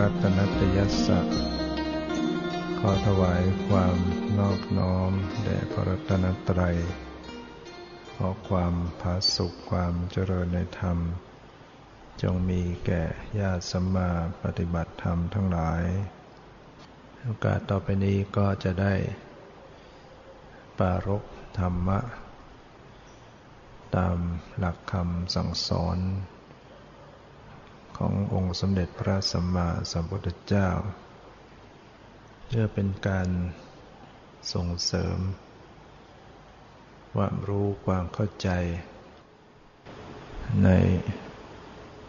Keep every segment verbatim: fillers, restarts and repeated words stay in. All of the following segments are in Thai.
รัตนัตยัสสะขอถวายความนอบน้อมแด่พระรัตนตรัยขอความผาสุขความเจริญในธรรมจงมีแก่ญาติสัมมาปฏิบัติธรรมทั้งหลายโอกาสต่อไปนี้ก็จะได้ปารภธรรมะตามหลักคำสั่งสอนขององค์สมเด็จพระสัมมาสัมพุทธเจ้าเพื่อเป็นการส่งเสริมความรู้ความเข้าใจใน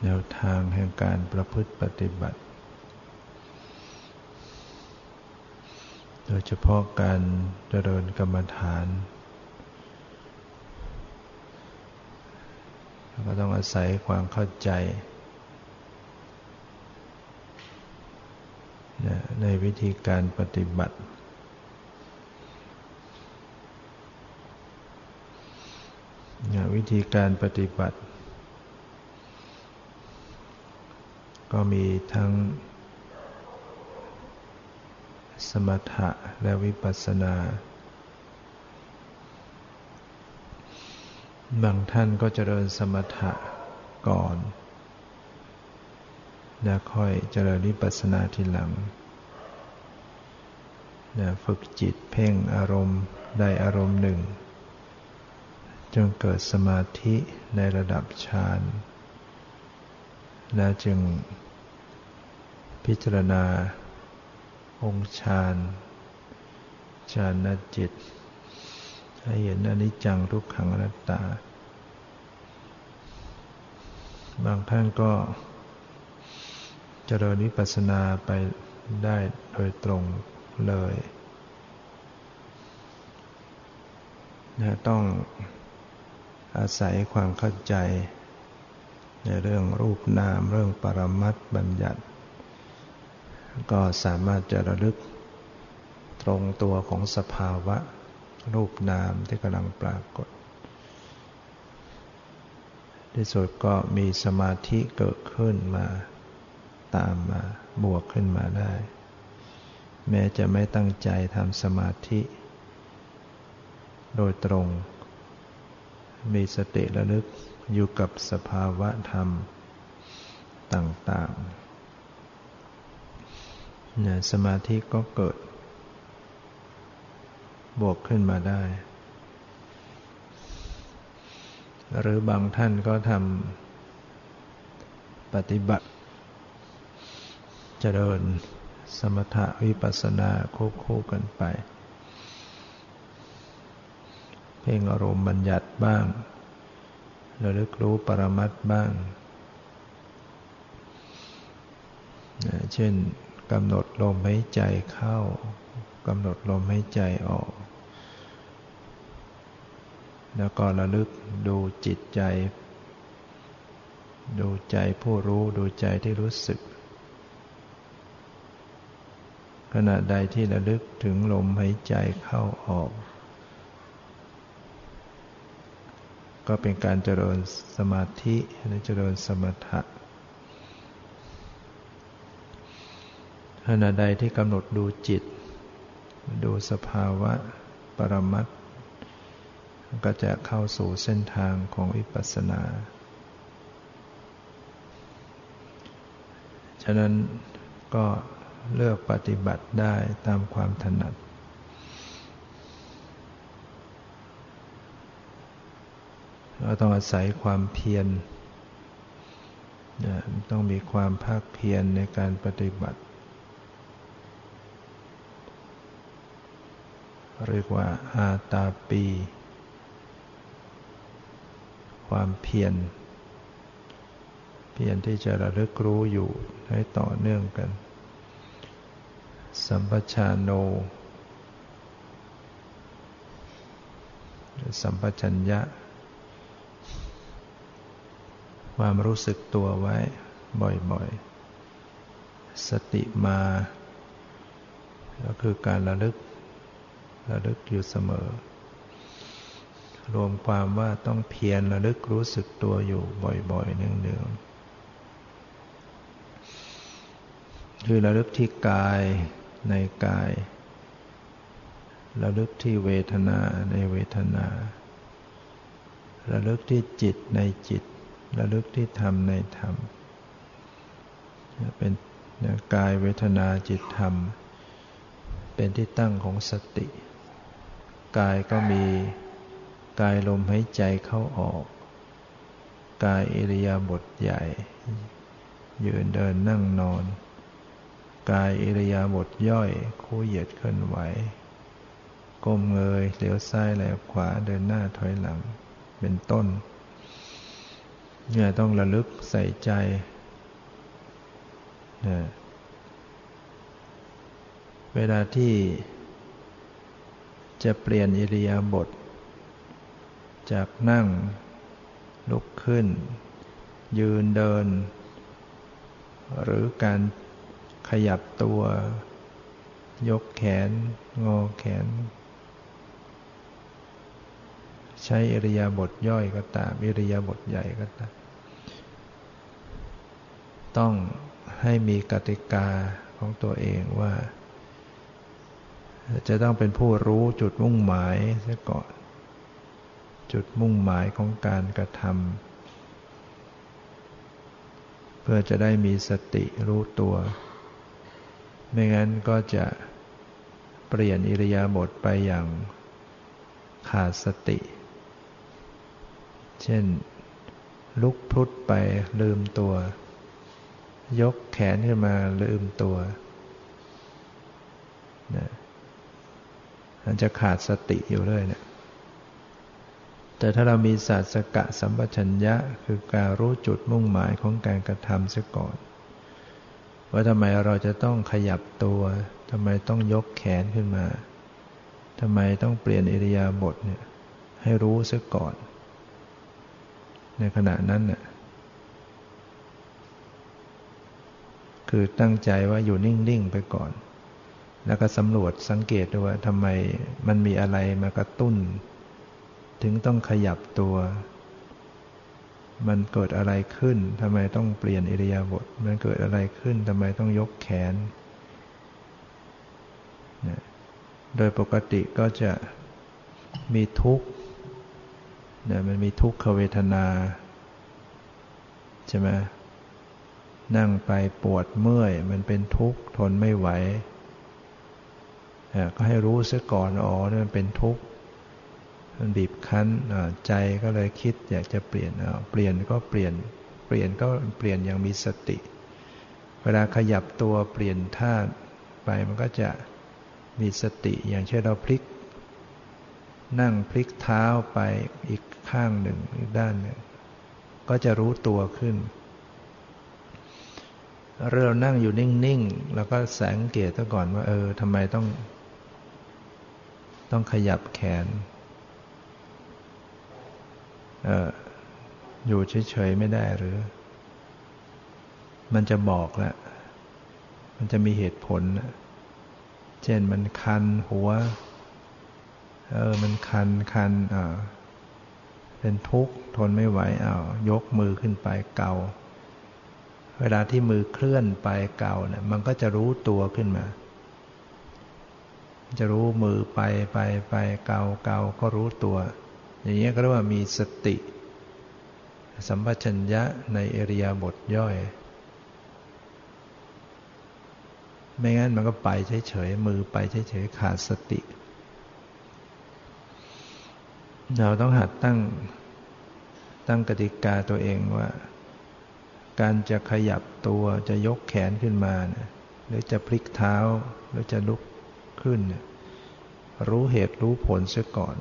แนวทางแห่งการประพฤติปฏิบัติโดยเฉพาะการเจริญกรรมฐานก็ต้องอาศัยความเข้าใจในวิธีการปฏิบัติวิธีการปฏิบัติก็มีทั้งสมถะและวิปัสสนาบางท่านก็เจริญสมถะก่อนแล้วค่อยเจริญวิปัสสนาทีหลังนะฝึกจิตเพ่งอารมณ์ได้อารมณ์หนึ่งจนเกิดสมาธิในระดับฌานแล้วจึงพิจารณาองค์ฌานฌานจิตให้เห็นอนิจจังทุกขังอนัตตาบางท่านก็เจริญวิปัสสนาไปได้โดยตรงเลยนะต้องอาศัยความเข้าใจในเรื่องรูปนามเรื่องปรมัตถบัญญัติก็สามารถจะระลึกตรงตัวของสภาวะรูปนามที่กำลังปรากฏที่สุดก็มีสมาธิเกิดขึ้นมาตามมาบวกขึ้นมาได้แม้จะไม่ตั้งใจทำสมาธิโดยตรงมีสติระลึกอยู่กับสภาวะธรรมต่างๆเนี่ยสมาธิก็เกิดบวกขึ้นมาได้หรือบางท่านก็ทำปฏิบัติเจริญสมถะวิปัสสนาควบคู่กันไปเพ่งอารมณ์บัญญัติบ้างระลึกรู้ปรมัตถ์บ้างเช่นกำหนดลมหายใจเข้ากำหนดลมหายใจออกแล้วก็ระลึกดูจิตใจดูใจผู้รู้ดูใจที่รู้สึกขณะใดที่ระลึกถึงลมหายใจเข้าออกก็เป็นการเจริญสมาธิหรือเจริญสมถะขณะใดที่กำหนดดูจิตดูสภาวะปรมัตถ์ก็จะเข้าสู่เส้นทางของวิปัสสนาฉะนั้นก็เลือกปฏิบัติได้ตามความถนัดเราต้องอาศัยความเพียรต้องมีความภาคเพียรในการปฏิบัติเรียกว่าอาตาปีความเพียรเพียรที่จะระลึกรู้อยู่ให้ต่อเนื่องกันสัมปชานโนสัมปชัญญะความรู้สึกตัวไว้บ่อยๆสติมาก็คือการระลึกระลึกอยู่เสมอรวมความว่าต้องเพียรระลึกรู้สึกตัวอยู่บ่อยๆเนืองๆ คือระลึกที่กายในกายระลึกที่เวทนาในเวทนาระลึกที่จิตในจิตระลึกที่ธรรมในธรรมเป็นกายเวทนาจิตธรรมเป็นที่ตั้งของสติกายก็มีกายลมหายใจเข้าออกกายอิริยาบถใหญ่ยืนเดินนั่งนอนกายอิริยาบถย่อยคู่เหยียดเคลื่อนไหวก้มเงยเหลียวซ้ายแลขวาเดินหน้าถอยหลังเป็นต้นเนี่ยต้องระลึกใส่ใจนะเวลาที่จะเปลี่ยนอิริยาบถจากนั่งลุกขึ้นยืนเดินหรือการขยับตัวยกแขนงอแขนใช้อิริยาบถย่อยก็ตามอิริยาบถใหญ่ก็ตามต้องให้มีกติกาของตัวเองว่าจะต้องเป็นผู้รู้จุดมุ่งหมายซะก่อนจุดมุ่งหมายของการกระทำเพื่อจะได้มีสติรู้ตัวไม่งั้นก็จะเปลี่ยนอิริยาบถไปอย่างขาดสติเช่นลุกพลุดไปลืมตัวยกแขนขึ้นมาลืมตัวนะมันจะขาดสติอยู่เลยนะแต่ถ้าเรามีศาสกะสัมปชัญญะคือการรู้จุดมุ่งหมายของการกระทำซะก่อนว่าทำไมเราจะต้องขยับตัวทำไมต้องยกแขนขึ้นมาทำไมต้องเปลี่ยนอิริยาบถเนี่ยให้รู้ซะก่อนในขณะนั้นน่ะคือตั้งใจว่าอยู่นิ่งๆไปก่อนแล้วก็สำรวจสังเกตดูว่าทำไมมันมีอะไรมากระตุ้นถึงต้องขยับตัวมันเกิดอะไรขึ้นทำไมต้องเปลี่ยนอิริยาบถมันเกิดอะไรขึ้นทำไมต้องยกแขนนะโดยปกติก็จะมีทุกข์นะมันมีทุกขเวทนาใช่ไหมนั่งไปปวดเมื่อยมันเป็นทุกข์ทนไม่ไหวก็ให้รู้ซะก่อนอ๋อนี่มันเป็นทุกข์มันบีบคั้นใจก็เลยคิดอยากจะเปลี่ยนเปลี่ยนก็เปลี่ยนเปลี่ยนก็เปลี่ยนอย่างมีสติเวลาขยับตัวเปลี่ยนท่าไปมันก็จะมีสติอย่างเช่นเราพลิกนั่งพลิกเท้าไปอีกข้างหนึ่งอีกด้านหนึ่งก็จะรู้ตัวขึ้นเรานั่งอยู่นิ่งๆแล้วก็สังเกตซะก่อนว่าเออทำไมต้องต้องขยับแขนเอออยู่เฉยๆไม่ได้หรือมันจะบอกแล้วมันจะมีเหตุผลนะเช่นมันคันหัวเออมันคันคันอ่าเป็นทุกข์ทนไม่ไหวอ้าวยกมือขึ้นไปเกาเวลาที่มือเคลื่อนไปเกาเนี่ยมันก็จะรู้ตัวขึ้นมาจะรู้มือไปไปไปเกาเกาก็รู้ตัวอย่างเงี้ยก็เรียกว่ามีสติสัมปชัญญะในอิริยาบถย่อยไม่งั้นมันก็ไปเฉยๆมือไปเฉยๆขาดสติเราต้องหัดตั้งตั้งกติกาตัวเองว่าการจะขยับตัวจะยกแขนขึ้นมานะหรือจะพลิกเท้าหรือจะลุกขึ้นนะรู้เหตุรู้ผลซะก่อน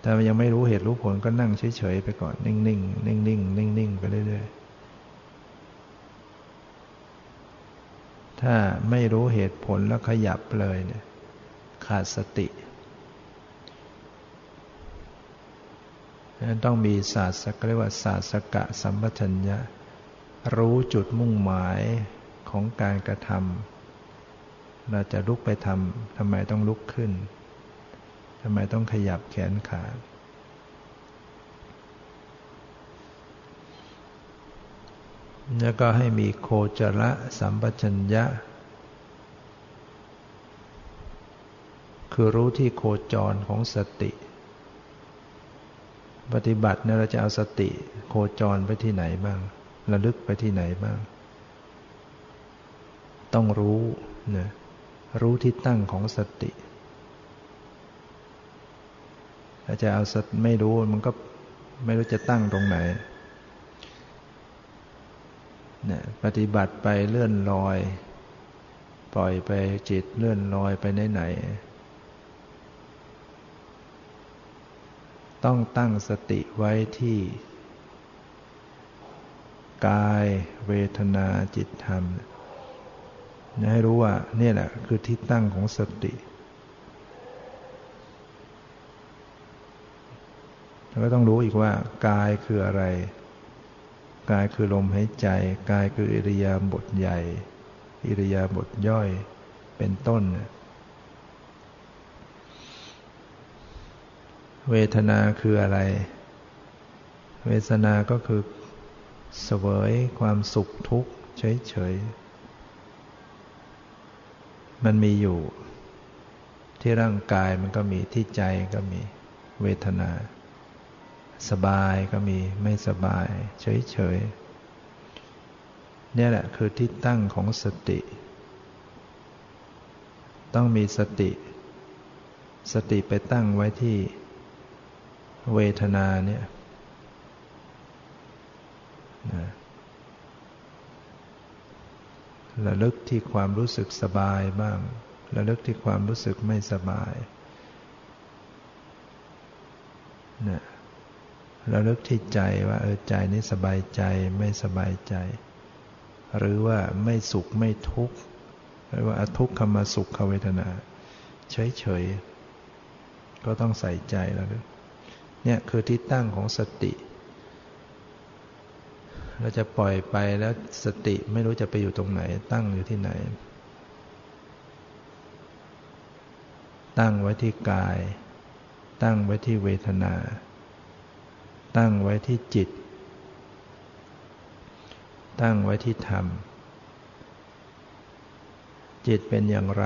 แต่ยังไม่รู้เหตุรู้ผลก็นั่งเฉยๆไปก่อนนิ่งๆนิ่งๆนิ่งๆไปเรื่อยๆถ้าไม่รู้เหตุผลแล้วขยับเลยเนี่ยขาดสตินั้นต้องมีศาสกะเรียกว่าศาสกะสัมปชัญญะรู้จุดมุ่งหมายของการกระทำเราจะลุกไปทำทำไมต้องลุกขึ้นทำไมต้องขยับแขนขา แล้วก็ให้มีโคจรสัมปชัญญะคือรู้ที่โคจรของสติปฏิบัติเนี่ยเราจะเอาสติโคจรไปที่ไหนบ้างระลึกไปที่ไหนบ้างต้องรู้นะรู้ที่ตั้งของสติถ้าจะเอาสติไม่รู้มันก็ไม่รู้จะตั้งตรงไหนนะปฏิบัติไปเลื่อนลอยปล่อยไปจิตเลื่อนลอยไปไหนๆต้องตั้งสติไว้ที่กายเวทนาจิตธรรมให้รู้ว่านี่แหละคือที่ตั้งของสติแล้วก็ต้องรู้อีกว่ากายคืออะไรกายคือลมหายใจกายคืออิริยาบถใหญ่อิริยาบถย่อยเป็นต้นเวทนาคืออะไรเวทนาก็คือเสวยความสุขทุกข์เฉยๆมันมีอยู่ที่ร่างกายมันก็มีที่ใจก็มีเวทนาสบายก็มีไม่สบายเฉยๆเนี่ยแหละคือที่ตั้งของสติต้องมีสติสติไปตั้งไว้ที่เวทนาเนี่ยนะระลึกที่ความรู้สึกสบายบ้างระลึกที่ความรู้สึกไม่สบายนะระลึกที่ใจว่าเออใจนี้สบายใจไม่สบายใจหรือว่าไม่สุขไม่ทุกข์หรือว่าอทุกขมสุขเวทนาเฉยๆก็ต้องใส่ใจแล้วเนี่ยคือที่ตั้งของสติเราจะปล่อยไปแล้วสติไม่รู้จะไปอยู่ตรงไหนตั้งอยู่ที่ไหนตั้งไว้ที่กายตั้งไว้ที่เวทนาตั้งไว้ที่จิตตั้งไว้ที่ธรรมจิตเป็นอย่างไร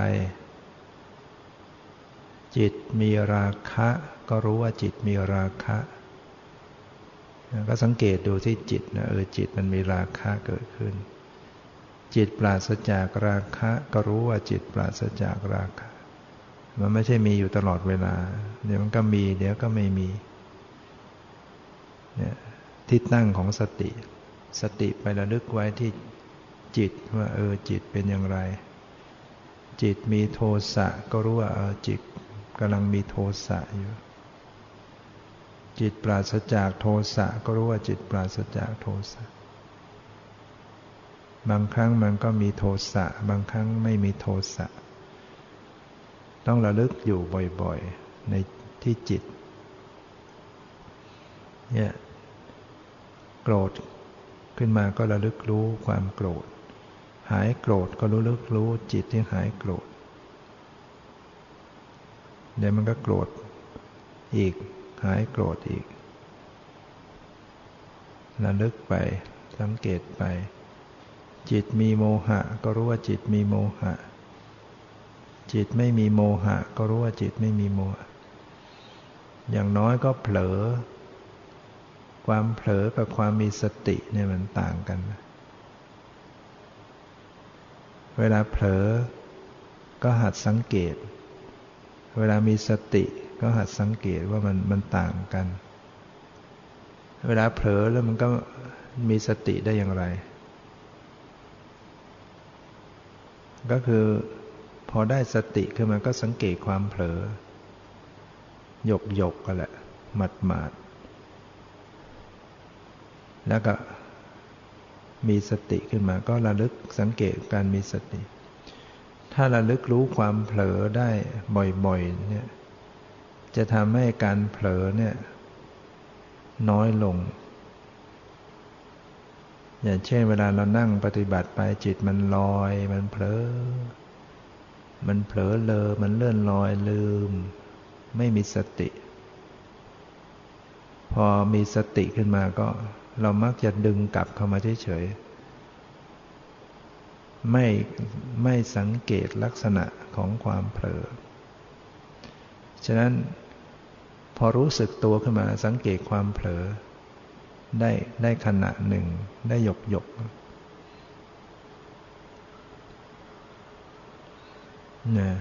จิตมีราคะก็รู้ว่าจิตมีราคะก็สังเกตดูที่จิตนะเออจิตมันมีราคะเกิดขึ้นจิตปราศจากราคะก็รู้ว่าจิตปราศจากราคะมันไม่ใช่มีอยู่ตลอดเวลาเดี๋ยวมันก็มีเดี๋ยวก็ไม่มีเนี่ยที่ตั้งของสติสติไประลึกไว้ที่จิตว่าเออจิตเป็นอย่างไรจิตมีโทสะก็รู้ว่าเออจิตกำลังมีโทสะอยู่จิตปราศจากโทสะก็รู้ว่าจิตปราศจากโทสะบางครั้งมันก็มีโทสะบางครั้งไม่มีโทสะต้องระลึกอยู่บ่อยๆในที่จิตเนี่ยโกรธขึ้นมาก็ระลึกรู้ความโกรธหายโกรธก็รู้ลึกรู้จิตที่หายโกรธเดี๋ยวมันก็โกรธอีกหายโกรธอีกระลึกไปสังเกตไปจิตมีโมหะก็รู้ว่าจิตมีโมหะจิตไม่มีโมหะก็รู้ว่าจิตไม่มีโมหะอย่างน้อยก็เผลอความเผลอกับความมีสติเนี่ยมันต่างกันเวลาเผลอก็หัดสังเกตเวลามีสติก็หัดสังเกตว่ามันมันต่างกันเวลาเผลอแล้วมันก็มีสติได้อย่างไรก็คือพอได้สติขึ้นมาก็สังเกตความเผลอหยกหยกกันแหละหมัดหมัดแล้วก็มีสติขึ้นมาก็ระลึกสังเกตการมีสติถ้าระลึกรู้ความเผลอได้บ่อยๆเนี่ยจะทำให้การเผลอเนี่ยน้อยลงอย่างเช่นเวลาเรานั่งปฏิบัติไปจิตมันลอยมันเผลอมันเผลอเลอมันเลื่อนลอยลืมไม่มีสติพอมีสติขึ้นมาก็เรามักจะดึงกลับเข้ามาเฉย ไม่ไม่สังเกตลักษณะของความเผลอฉะนั้นพอรู้สึกตัวขึ้นมาสังเกตความเผลอได้ได้ขณะหนึ่งได้หยกหยกนะ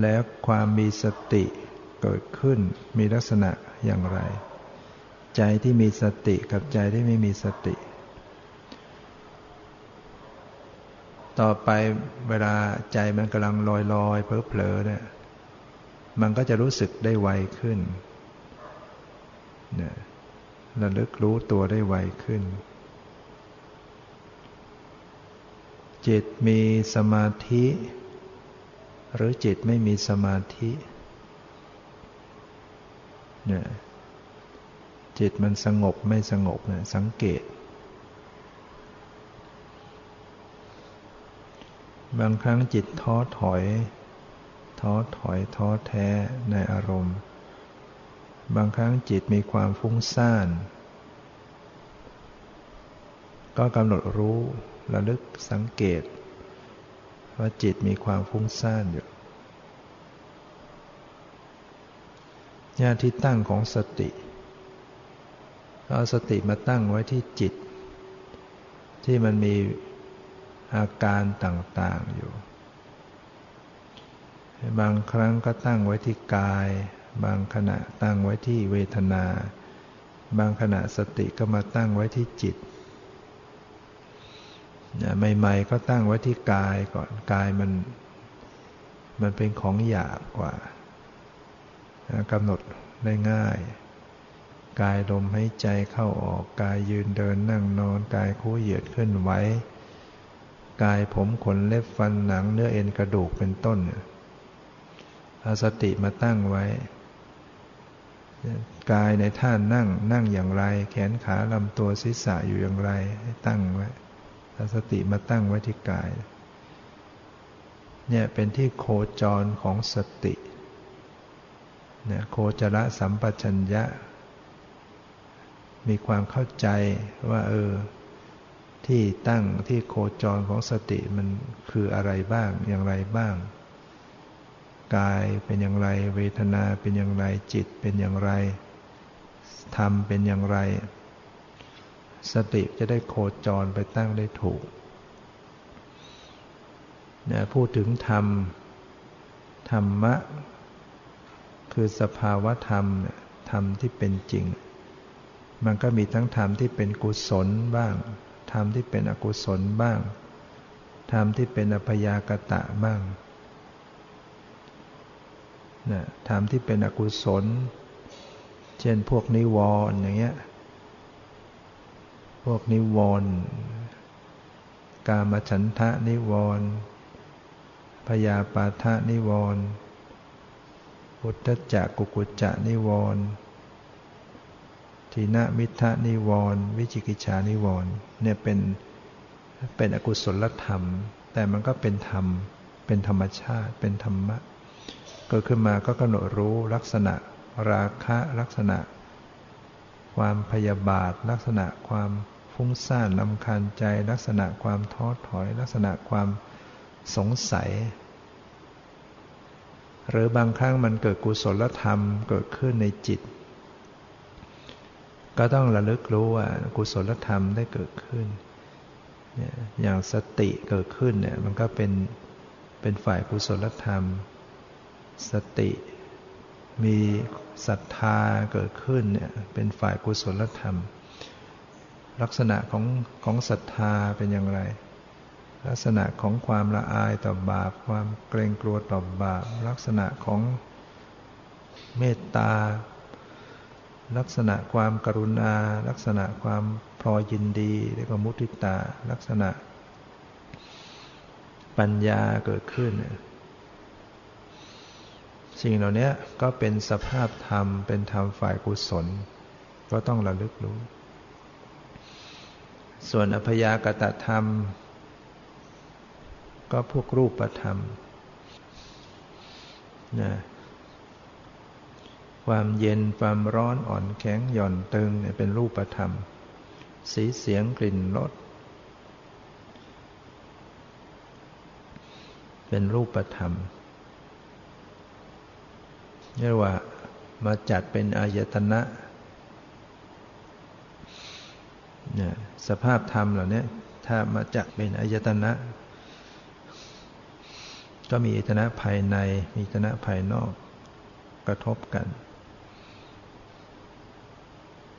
แล้วความมีสติเกิดขึ้นมีลักษณะอย่างไรใจที่มีสติกับใจที่ไม่มีสติต่อไปเวลาใจมันกำลังลอยลอยเผลอเผลอเนี่ยมันก็จะรู้สึกได้ไวขึ้นเนี่ยระลึกรู้ตัวได้ไวขึ้นจิตมีสมาธิหรือจิตไม่มีสมาธิเนี่ยจิตมันสงบไม่สงบเนี่ยสังเกตบางครั้งจิตท้อถอยท้อถอยท้อแท้ในอารมณ์บางครั้งจิตมีความฟุ้งซ่านก็กำหนดรู้ระลึกสังเกตว่าจิตมีความฟุ้งซ่านอยู่ญาติที่ตั้งของสติเอาสติมาตั้งไว้ที่จิตที่มันมีอาการต่างๆอยู่บางครั้งก็ตั้งไว้ที่กายบางขณะตั้งไว้ที่เวทนาบางขณะสติก็มาตั้งไว้ที่จิตใหม่ๆก็ตั้งไว้ที่กายก่อนกายมันมันเป็นของหยาบกว่ากำหนดได้ง่ายกายลมหายใจเข้าออกกายยืนเดินนั่งนอนกายคู่เหยียดเคลื่อนไหวกายผมขนเล็บฟันหนังเนื้อเอ็นกระดูกเป็นต้นเอาสติมาตั้งไว้กายในท่านั่งนั่งอย่างไรแขนขาลำตัวศีรษะอยู่อย่างไรให้ตั้งไว้เอาสติมาตั้งไว้ที่กายเนี่ยเป็นที่โคจรของสติเนี่ยโคจรสัมปชัญญะมีความเข้าใจว่าเออที่ตั้งที่โคจรของสติมันคืออะไรบ้างอย่างไรบ้างกายเป็นอย่างไรเวทนาเป็นอย่างไรจิตเป็นอย่างไรธรรมเป็นอย่างไรสติจะได้โคจรไปตั้งได้ถูกนะพูดถึงธรรมธรรมะคือสภาวะธรรมธรรมที่เป็นจริงมันก็มีทั้งธรรมที่เป็นกุศลบ้างธรรมที่เป็นอกุศลบ้างธรรมที่เป็นอัพยากตะบ้างนะธรรมที่เป็นอกุศลเช่นพวกนิวรณ์อย่างเงี้ยพวกนิวรณ์กามฉันทะนิวรณ์พยาปาทะนิวรณ์อุทธัจจกุกกุจจนิวรณ์ทีนมิทธะนิวรณ์วิจิกิจฉานิวรณ์เนี่ยเป็นเป็นอกุศลธรรมแต่มันก็เป็นธรรมเป็นธรรมชาติเป็นธรรมะเกิดขึ้นมาก็กำหนดรู้ลักษณะราคะลักษณะความพยาบาทลักษณะความฟุ้งซ่านรำคาญใจลักษณะความท้อถอยลักษณะความสงสัยหรือบางครั้งมันเกิดกุศลธรรมเกิดขึ้นในจิตก็ต้องระลึกรู้ว่ากุศลธรรมได้เกิดขึ้นอย่างสติเกิดขึ้นเนี่ยมันก็เป็นเป็นฝ่ายกุศลธรรมสติมีศรัทธาเกิดขึ้นเนี่ยเป็นฝ่ายกุศลธรรมลักษณะของของศรัทธาเป็นอย่างไรลักษณะของความละอายต่อบาปความเกรงกลัวต่อบาปลักษณะของเมตตาลักษณะความกรุณาลักษณะความพอยินดีเรียกว่ามุทิตาลักษณะปัญญาเกิดขึ้นสิ่งเหล่านี้ก็เป็นสภาพธรรมเป็นธรรมฝ่ายกุศลก็ต้องระลึกรู้ส่วนอัพยากตธรรมก็พวกรูปธรรมนะความเย็นความร้อนอ่อนแข็งหย่อนตึงเนี่ยเป็นรูปธรรมสีเสียงกลิ่นรส เป็นรูปธรรมเรียกว่ามาจัดเป็นอายตนะเนี่ยสภาพธรรมเหล่านี้ถ้ามาจัดเป็นอายตนะก็มีอายตนะภายในมีอายตนะภายนอกกระทบกัน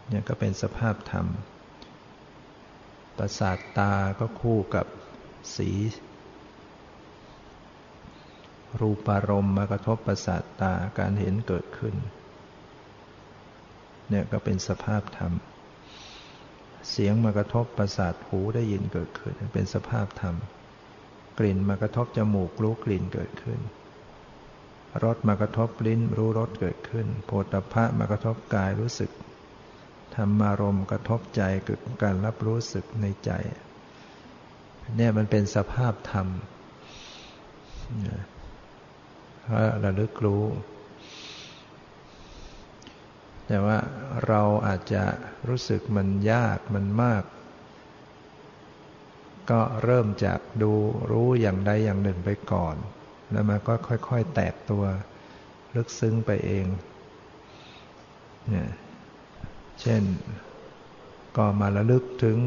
เนี่ยก็เป็นสภาพธรรมประสาทตาก็คู่กับสีรูปารมณ์มากระทบประสาทตาการเห็นเกิดขึ้นเนี่ยก็เป็นสภาพธรรมเสียงมากระทบประสาทหูได้ยินเกิดขึ้นเป็นสภาพธรรมกลิ่นมากระทบจมูกรู้กลิ่นเกิดขึ้นรสมากระทบลิ้นรู้รสเกิดขึ้นโผฏฐัพพะมากระทบกายรู้สึกธรรมารมณ์กระทบใจเกิดการรับรู้สึกในใจเนี่ยมันเป็นสภาพธรรมระลึกรู้แต่ว่าเราอาจจะรู้สึกมันยากมันมากก็เริ่มจากดูรู้อย่างใดอย่างหนึ่งไปก่อนแล้วมันก็ค่อยๆแตกตัวลึกซึ้งไปเองเนี่ยเช่นก็มาระลึกถึง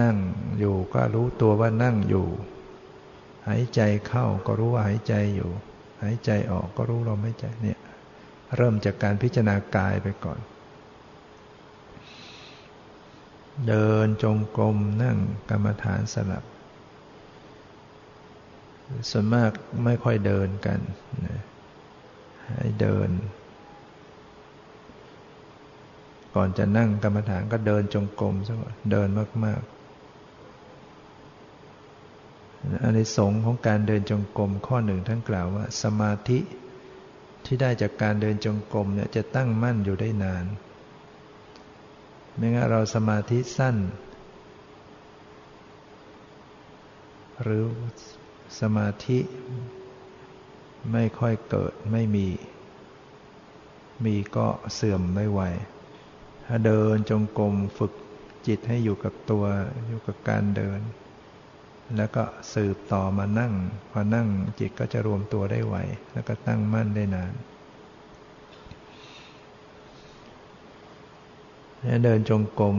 นั่งอยู่ก็รู้ตัวว่านั่งอยู่หายใจเข้าก็รู้ว่าหายใจอยู่หายใจออกก็รู้ลมหายใจเนี่ยเริ่มจากการพิจารณากายไปก่อนเดินจงกรมนั่งกรรมฐานสลับส่วนมากไม่ค่อยเดินกันนะให้เดินก่อนจะนั่งกรรมฐานก็เดินจงกรมซะก่อนเดินมากๆอานิสงส์ของการเดินจงกรมข้อหนึ่งท่านกล่าวว่าสมาธิที่ได้จากการเดินจงกรมเนี่ยจะตั้งมั่นอยู่ได้นานไม่งั้นเราสมาธิสั้นหรือสมาธิไม่ค่อยเกิดไม่มีมีก็เสื่อมไม่ไวถ้าเดินจงกรมฝึกจิตให้อยู่กับตัวอยู่กับการเดินแล้วก็สืบต่อมานั่งพอนั่งจิตก็จะรวมตัวได้ไวแล้วก็ตั้งมั่นได้นานเดินจงกรม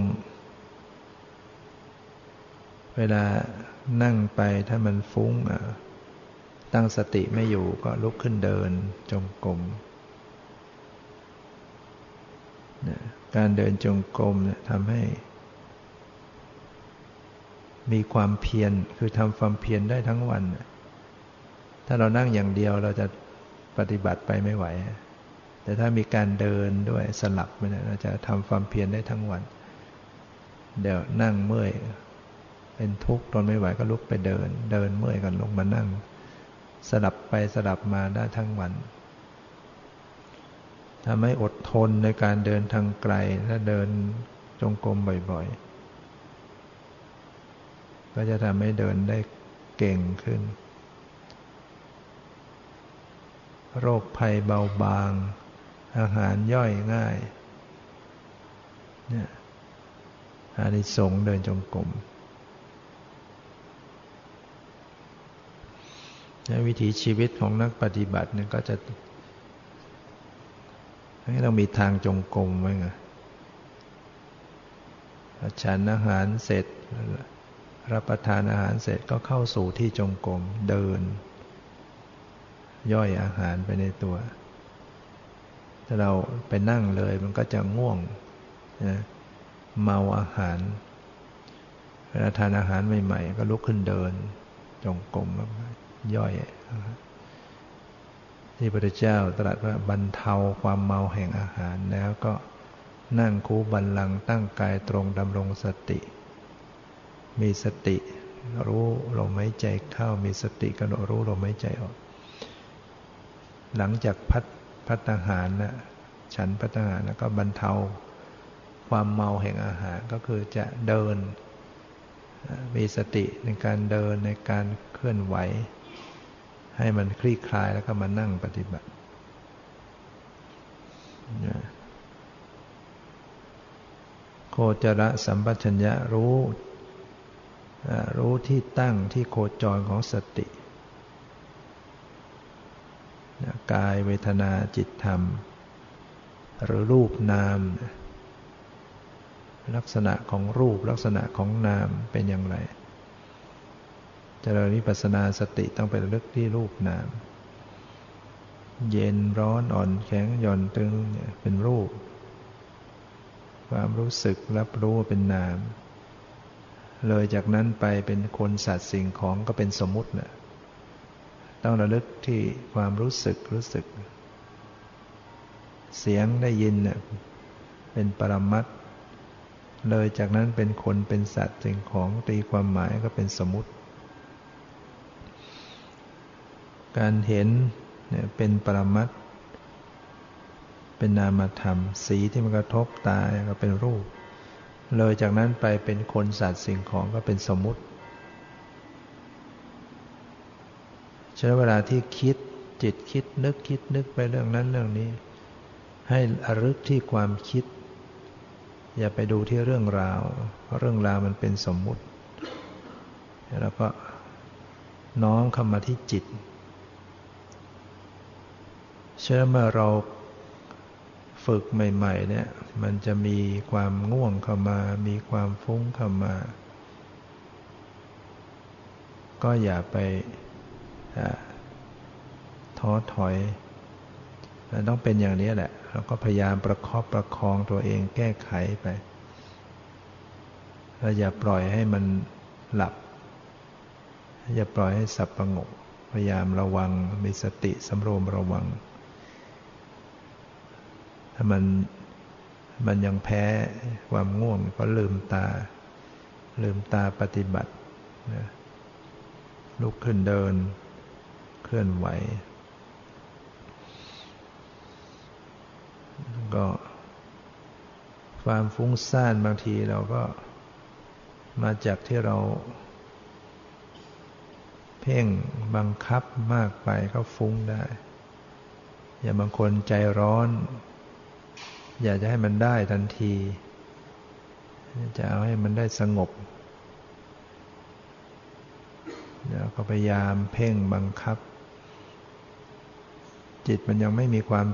เวลานั่งไปถ้ามันฟุ้งตั้งสติไม่อยู่ก็ลุกขึ้นเดินจงกรมการเดินจงกรมเนี่ยทำให้มีความเพียรคือทำความเพียรได้ทั้งวันถ้าเรานั่งอย่างเดียวเราจะปฏิบัติไปไม่ไหวแต่ถ้ามีการเดินด้วยสลับเนี่ยเราจะทำความเพียรได้ทั้งวันเดี๋ยวนั่งเมื่อยเป็นทุกข์ทนไม่ไหวก็ลุกไปเดินเดินเมื่อยก็ลงมานั่งสลับไปสลับมาได้ทั้งวันทำให้อดทนในการเดินทางไกลถ้าเดินจงกรมบ่อยๆก็จะทำให้เดินได้เก่งขึ้นโรคภัยเบาบางอาหารย่อยง่ายเนี่ยอานิสงส์เดินจงกรมและวิถีชีวิตของนักปฏิบัติเนี่ยก็จะให้เรามีทางจงกรมไว้ไงฉันอาหารเสร็จรับประทานอาหารเสร็จก็เข้าสู่ที่จงกรมเดินย่อยอาหารไปในตัวถ้าเราไปนั่งเลยมันก็จะง่วงนะเมาอาหารเวลาทานอาหารใหม่ๆก็ลุกขึ้นเดินจงกรมย่อยที่พระพุทธเจ้าตรัสว่าบรรเทาความเมาแห่งอาหารแล้วก็นั่งคูบัลลังก์ตั้งกายตรงดำรงสติมีสติรู้ลมหายใจเข้ามีสติกำหนดรู้ลมหายใจออกหลังจากพัฒพัฒอาหารนะฉันพัฒอาหารแล้วก็บรรเทาความเมาแห่งอาหารก็คือจะเดินมีสติในการเดินในการเคลื่อนไหวให้มันคลี่คลายแล้วก็มานั่งปฏิบัติโคจรสัมปชัญญะรู้รู้ที่ตั้งที่โคจรของสติ กายเวทนาจิตธรรมหรือรูปนามลักษณะของรูปลักษณะของนามเป็นอย่างไรเจริญวิปัสสนาสติต้องไประลึกที่รูปนามเย็นร้อนอ่อนแข็งหย่อนตึงเป็นรูปความรู้สึกรับรู้เป็นนามเลยจากนั้นไปเป็นคนสัตว์สิ่งของก็เป็นสมมุตินะต้องระลึกที่ความรู้สึกรู้สึกเสียงได้ยินเนี่ยเป็นปรมัตถ์เลยจากนั้นเป็นคนเป็นสัตว์สิ่งของตีความหมายก็เป็นสมมุติการเห็นเนี่ยเป็นปรมัตถ์เป็นนามธรรมสีที่มันกระทบตาก็เป็นรูปเลยจากนั้นไปเป็นคนสัตว์สิ่งของก็เป็นสมมุติใช้เวลาที่คิดจิตคิดนึกคิดนึกไปเรื่องนั้นเรื่องนี้ให้ระลึกที่ความคิดอย่าไปดูที่เรื่องราวเพราะเรื่องราวมันเป็นสมมุติแล้วก็น้อมเข้ามาที่จิตเชื่อเมื่อเราฝึกใหม่ๆเนี่ยมันจะมีความง่วงเข้ามามีความฟุ้งเข้ามาก็อย่าไปท้อถอยมันต้องเป็นอย่างนี้แหละเราก็พยายามประคบประคองตัวเองแก้ไขไปแล้วอย่าปล่อยให้มันหลับอย่าปล่อยให้สับประงกพยายามระวังมีสติสำรวมระวังถ้ามันมันยังแพ้ความง่วงก็ลืมตาลืมตาปฏิบัตินะลุกขึ้นเดินเคลื่อนไหวก็ความฟุ้งซ่านบางทีเราก็มาจากที่เราเพ่งบังคับมากไปก็ฟุ้งได้อย่างบางคนใจร้อนอยากจะให้มันได้ทันทีจะเอาให้มันได้สงบแล้วก็พยายามเพ่งบังคับจิตมันยังไม่มีความ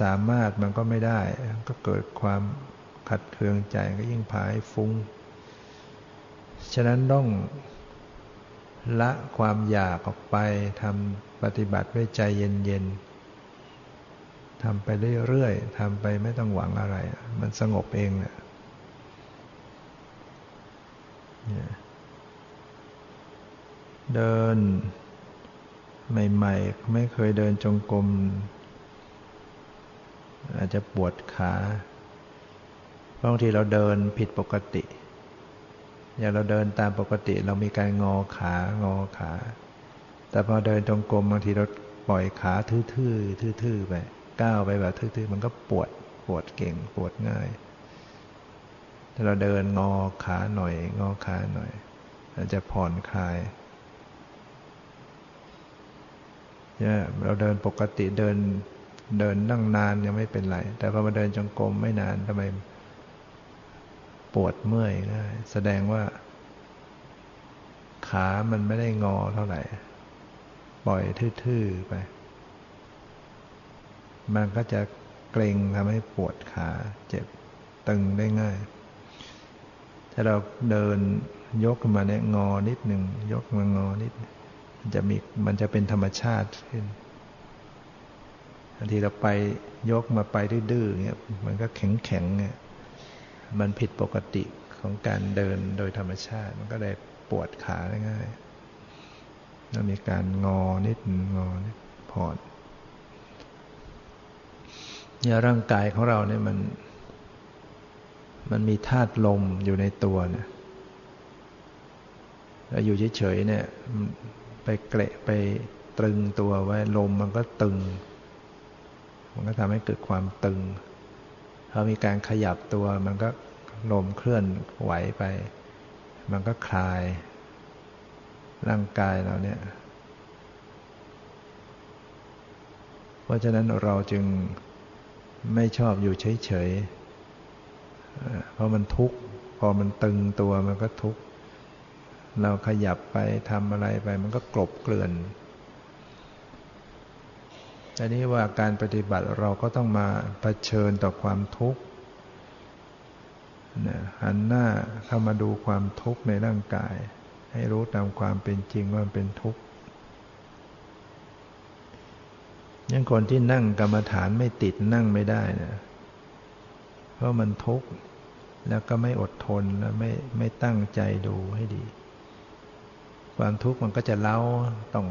สามารถมันก็ไม่ได้ก็เกิดความขัดเคืองใจก็ยิ่งพาให้ฟุ้งฉะนั้นต้องละความอยากออกไปทำปฏิบัติด้วยใจเย็นๆทำไปเรื่อยๆทำไปไม่ต้องหวังอะไรมันสงบเองแหละเดินใหม่ๆไม่เคยเดินจงกรมอาจจะปวดขาบางทีเราเดินผิดปกติอย่างเราเดินตามปกติเรามีการงอขางอขาแต่พอเดินจงกรมบางทีเราปล่อยขาทื่อๆทื่อๆไปก้าวไปแบบทื่อๆมันก็ปวดปวดเก่งปวดง่ายถ้าเราเดินงอขาหน่อยงอขาหน่อยอาจจะผ่อนคลายเนี่ยเราเดินปกติเดินเดินนั่งนานยังไม่เป็นไรแต่พอมาเดินจงกรมไม่นานทำไมปวดเมื่อยได้แสดงว่าขามันไม่ได้งอเท่าไหร่ปล่อยทื่อๆไปมันก็จะเกร็งทำให้ปวดขาเจ็บตึงได้ง่ายถ้าเราเดินยกมาเนี่ยงอนิดหนึ่งยกมางอนิดมันจะมีมันจะเป็นธรรมชาติขึ้นบางทีเราไปยกมาไปดื้อๆเงี้ยมันก็แข็งๆเงี้ยมันผิดปกติของการเดินโดยธรรมชาติมันก็ได้ปวดขาได้ง่ายแล้วมีการงอนิดงอนิดผ่อนเนี่ยร่างกายของเราเนี่ยมันมันมีธาตุลมอยู่ในตัวเนี่ยแล้วอยู่เฉยๆเนี่ยไปเกละไปตรึงตัวไว้ลมมันก็ตึงมันก็ทำให้เกิดความตึงถ้ามีการขยับตัวมันก็ลมเคลื่อนไหวไปมันก็คลายร่างกายเราเนี่ยเพราะฉะนั้นเราจึงไม่ชอบอยู่เฉยๆเพราะมันทุกข์พอมันตึงตัวมันก็ทุกข์เราขยับไปทำอะไรไปมันก็กลบเกลื่อน อันนี้ว่าการปฏิบัติเราก็ต้องมาเผชิญต่อความทุกข์นะหันหน้าเข้ามาดูความทุกข์ในร่างกายให้รู้ตามความเป็นจริงว่ามันเป็นทุกข์ยังคนที่นั่งกรรมฐานไม่ติดนั่งไม่ได้นะเพราะมันทุกข์แล้วก็ไม่อดทนแล้วไม่ไม่ตั้งใจดูให้ดีความทุกข์มันก็จะเล้าต้อง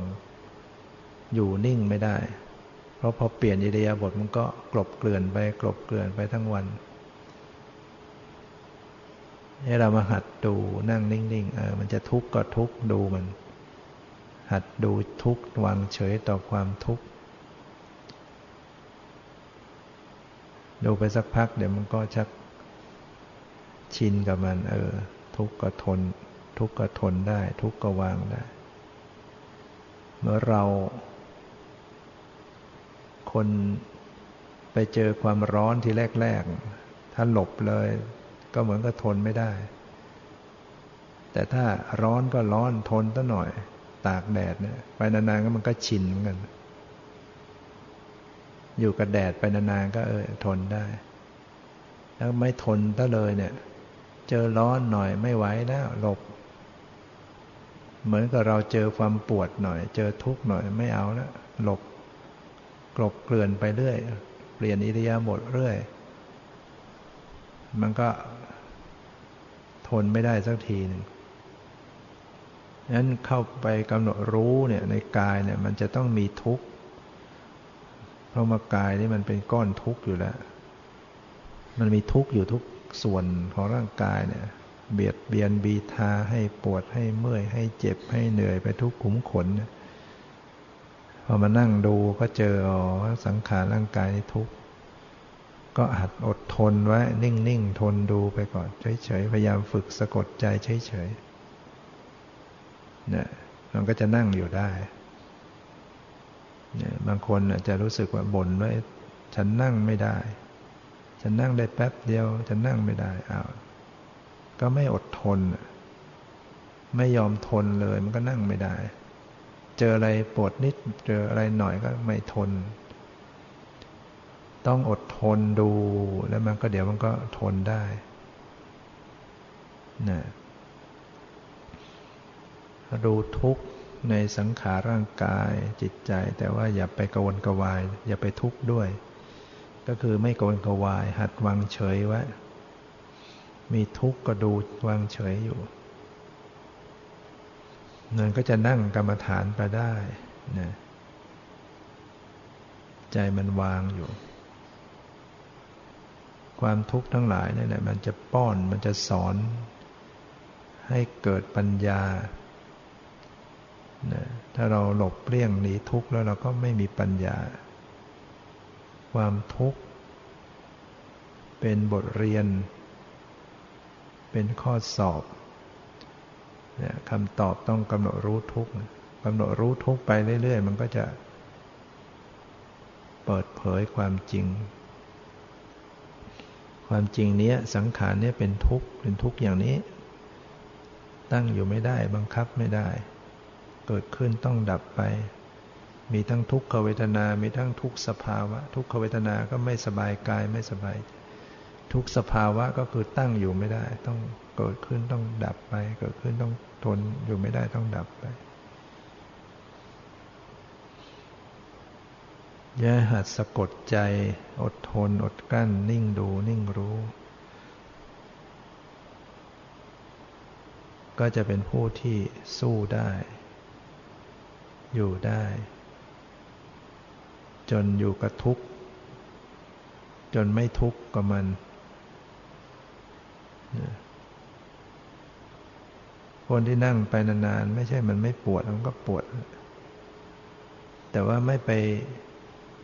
อยู่นิ่งไม่ได้เพราะพอเปลี่ยนอิริยาบถมันก็กลบเกลื่อนไปกลบเกลื่อนไปทั้งวันให้เรามาหัดดูนั่งนิ่งๆเออมันจะทุกข์ก็ทุกข์ดูมันหัดดูทุกข์วางเฉยต่อความทุกข์ดูไปสักพักเดี๋ยวมันก็ชักชินกับมันเออทุกข์ก็ทนทุกข์ก็ทนได้ทุกข์ก็วางได้เมื่อเราคนไปเจอความร้อนที่แรกๆถ้าหลบเลยก็เหมือนกับทนไม่ได้แต่ถ้าร้อนก็ร้อนทนซะหน่อยตากแดดเนี่ยไปนานๆก็มันก็ชินเหมือนกันอยู่กับแดดไปนานๆก็เออทนได้แล้วไม่ทนซะเลยเนี่ยเจอร้อนหน่อยไม่ไหวแล้วหลบเหมือนกับเราเจอความปวดหน่อยเจอทุกข์หน่อยไม่เอาแล้วหลบกลบเกลื่อนไปเรื่อยเปลี่ยนอิริยาบถเรื่อยมันก็ทนไม่ได้สักทีนึงงั้นเข้าไปกำหนดรู้เนี่ยในกายเนี่ยมันจะต้องมีทุกข์เพราะมากายนี่มันเป็นก้อนทุกข์อยู่แล้วมันมีทุกข์อยู่ทุกส่วนของร่างกายเนี่ยเบียดเบียนบีทาให้ปวดให้เมื่อยให้เจ็บให้เหนื่อยไปทุกขุมขนพอมานั่งดูก็เจออ๋อสังขารร่างกายนี่ทุกข์ก็หัดอดทนไว้นิ่งๆทนดูไปก่อนเฉยๆพยายามฝึกสะกดใจเฉยๆเนี่ยมันก็จะนั่งอยู่ได้เนี่ยบางคนอาจจะรู้สึกว่าบ่นว่าฉันนั่งไม่ได้ฉันนั่งได้แป๊บเดียวฉันนั่งไม่ได้อ้าวก็ไม่อดทนไม่ยอมทนเลยมันก็นั่งไม่ได้เจออะไรปวดนิดเจออะไรหน่อยก็ไม่ทนต้องอดทนดูแล้วมันก็เดี๋ยวมันก็ทนได้นะดูทุกข์ในสังขารร่างกายจิตใจแต่ว่าอย่าไปกังวลกวายอย่าไปทุกข์ด้วยก็คือไม่กังวลกวายหัดวางเฉยไว้มีทุกข์ก็ดูวางเฉยอยู่นั่นก็จะนั่งกรรมฐานไปได้นะใจมันวางอยู่ความทุกข์ทั้งหลายเนี่ยมันจะป้อนมันจะสอนให้เกิดปัญญานะถ้าเราหลบเลี่ยงหนีทุกข์แล้วเราก็ไม่มีปัญญาความทุกข์เป็นบทเรียนเป็นข้อสอบเนี่ยคำตอบต้องกำหนดรู้ทุกข์กำหนดรู้ทุกข์ไปเรื่อยๆมันก็จะเปิดเผยความจริงความจริงเนี้ยสังขารเนี้ยเป็นทุกข์เป็นทุกข์อย่างนี้ตั้งอยู่ไม่ได้บังคับไม่ได้เกิดขึ้นต้องดับไปมีทั้งทุกขเวทนามีทั้งทุกสภาวะทุกขเวทนาก็ไม่สบายกายไม่สบายทุกสภาวะก็คือตั้งอยู่ไม่ได้ต้องเกิดขึ้นต้องดับไปเกิดขึ้นต้องทนอยู่ไม่ได้ต้องดับไปอย่าหัดสะกดใจอดทนอดกลั้นนิ่งดูนิ่งรู้ก็จะเป็นผู้ที่สู้ได้อยู่ได้จนอยู่กับทุกข์จนไม่ทุกข์กับมันคนที่นั่งไปนานๆไม่ใช่มันไม่ปวดมันก็ปวดแต่ว่าไม่ไป